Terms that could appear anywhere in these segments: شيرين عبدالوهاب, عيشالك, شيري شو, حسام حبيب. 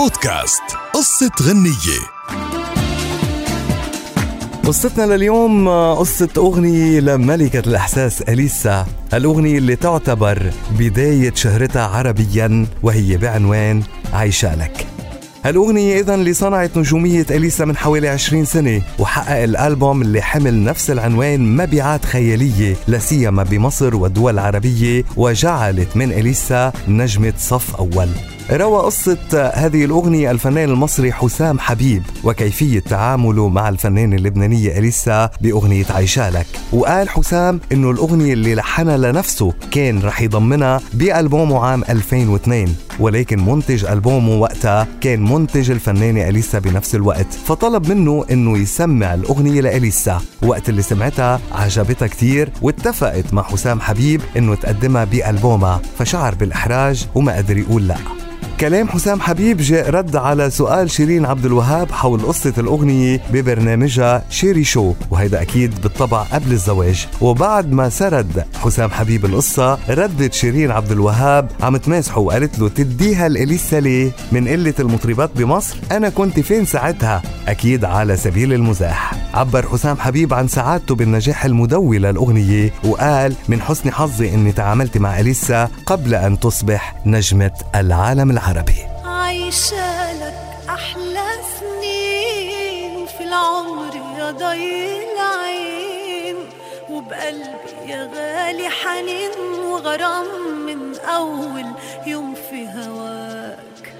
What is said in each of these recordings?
بودكاست قصة غنية. قصتنا لليوم قصة أغنية لملكة الإحساس الليسا، الأغنية اللي تعتبر بداية شهرتها عربيا، وهي بعنوان عيشالك. هالأغنية إذن اللي صنعت نجومية الليسا من حوالي 20 سنة، وحقق الألبوم اللي حمل نفس العنوان مبيعات خيالية لاسيما بمصر والدول العربية، وجعلت من الليسا نجمة صف أول. روى قصة هذه الأغنية الفنان المصري حسام حبيب وكيفية تعامله مع الفنانة اللبنانية الليسا بأغنية عيشالك. وقال حسام إنه الأغنية اللي لحنها لنفسه كان رح يضمنها بألبومه عام 2002، ولكن منتج ألبومه وقتها كان منتج الفنانة الليسا بنفس الوقت، فطلب منه إنه يسمع الأغنية لإليسا. وقت اللي سمعتها عجبتها كتير، واتفقت مع حسام حبيب إنه تقدمها بألبومها، فشعر بالإحراج وما قدر يقول لأ. كلام حسام حبيب جاء رد على سؤال شيرين عبدالوهاب حول قصة الأغنية ببرنامجها شيري شو، وهيدا أكيد بالطبع قبل الزواج. وبعد ما سرد حسام حبيب القصة، ردت شيرين عبدالوهاب عم تمازحه وقالت له تديها لإليسا ليه؟ من قلة المطربات بمصر؟ أنا كنت فين ساعتها؟ أكيد على سبيل المزاح. عبر حسام حبيب عن سعادته بالنجاح المدوي للأغنية، وقال من حسن حظي أني تعاملت مع الليسا قبل أن تصبح نجمة العالم العربي. عيشالك أحلى سنين في العمر يا ضيل عين، وبقلبي يا غالي حنين وغرام من أول يوم في هواك.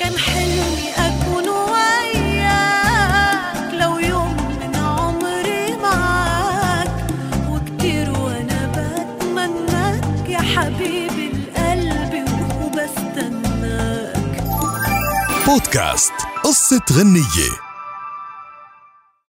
كان حلمي أكون بودكاست قصة غنية.